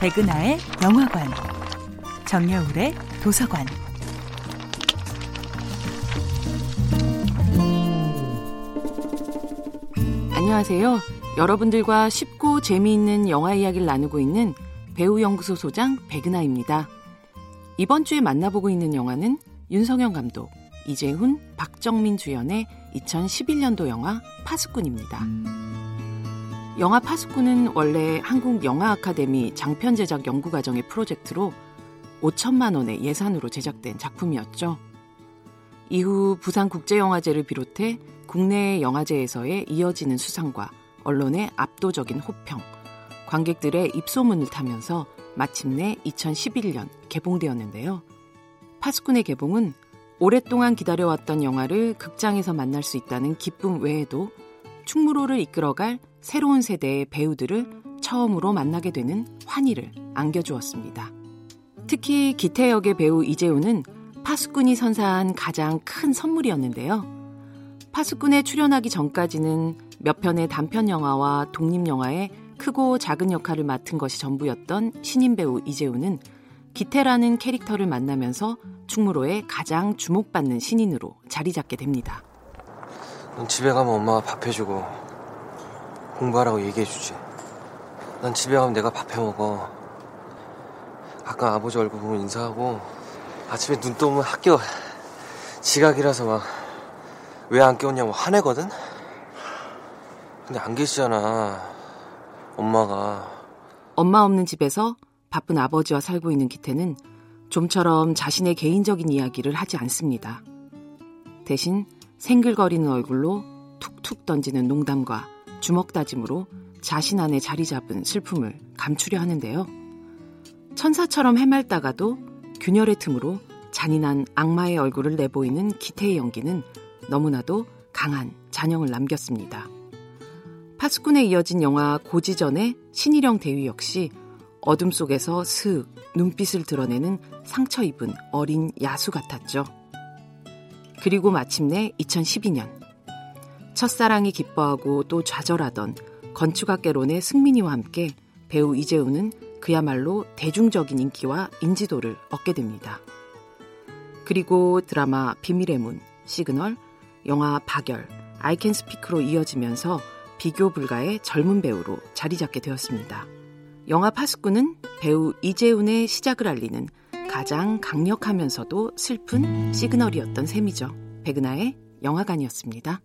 백은하의 영화관, 정여울의 도서관. 안녕하세요. 여러분들과 쉽고 재미있는 영화 이야기를 나누고 있는 배우연구소 소장 백은하입니다. 이번 주에 만나보고 있는 영화는 윤성현 감독, 이재훈, 박정민 주연의 2011년도 영화 파수꾼입니다. 영화 파수꾼은 원래 한국영화아카데미 장편제작 연구과정의 프로젝트로 5천만 원의 예산으로 제작된 작품이었죠. 이후 부산국제영화제를 비롯해 국내 영화제에서의 이어지는 수상과 언론의 압도적인 호평, 관객들의 입소문을 타면서 마침내 2011년 개봉되었는데요. 파수꾼의 개봉은 오랫동안 기다려왔던 영화를 극장에서 만날 수 있다는 기쁨 외에도 충무로를 이끌어갈 새로운 세대의 배우들을 처음으로 만나게 되는 환희를 안겨주었습니다. 특히 기태역의 배우 이재훈은 파수꾼이 선사한 가장 큰 선물이었는데요. 파수꾼에 출연하기 전까지는 몇 편의 단편 영화와 독립영화에 크고 작은 역할을 맡은 것이 전부였던 신인 배우 이재훈은 기태라는 캐릭터를 만나면서 충무로에 가장 주목받는 신인으로 자리 잡게 됩니다. 난 집에 가면 엄마가 밥 해주고 공부하라고 얘기해주지. 난 집에 가면 내가 밥 해먹어. 가끔 아버지 얼굴 보면 인사하고 아침에 눈 떠오면 학교 지각이라서 막 왜 안 깨웠냐고 화내거든? 근데 안 계시잖아, 엄마가. 엄마 없는 집에서 바쁜 아버지와 살고 있는 기태는 좀처럼 자신의 개인적인 이야기를 하지 않습니다. 대신 생글거리는 얼굴로 툭툭 던지는 농담과 주먹다짐으로 자신 안에 자리 잡은 슬픔을 감추려 하는데요. 천사처럼 해맑다가도 균열의 틈으로 잔인한 악마의 얼굴을 내보이는 기태의 연기는 너무나도 강한 잔영을 남겼습니다. 파수꾼에 이어진 영화 고지전의 신희령 대위 역시 어둠 속에서 슥 눈빛을 드러내는 상처 입은 어린 야수 같았죠. 그리고 마침내 2012년 첫사랑이 기뻐하고 또 좌절하던 건축학개론의 승민이와 함께 배우 이재훈은 그야말로 대중적인 인기와 인지도를 얻게 됩니다. 그리고 드라마 비밀의 문, 시그널, 영화 박열, 아이캔스피크로 이어지면서 비교 불가의 젊은 배우로 자리 잡게 되었습니다. 영화 파수꾼은 배우 이재훈의 시작을 알리는 가장 강력하면서도 슬픈 시그널이었던 셈이죠. 백은하의 영화관이었습니다.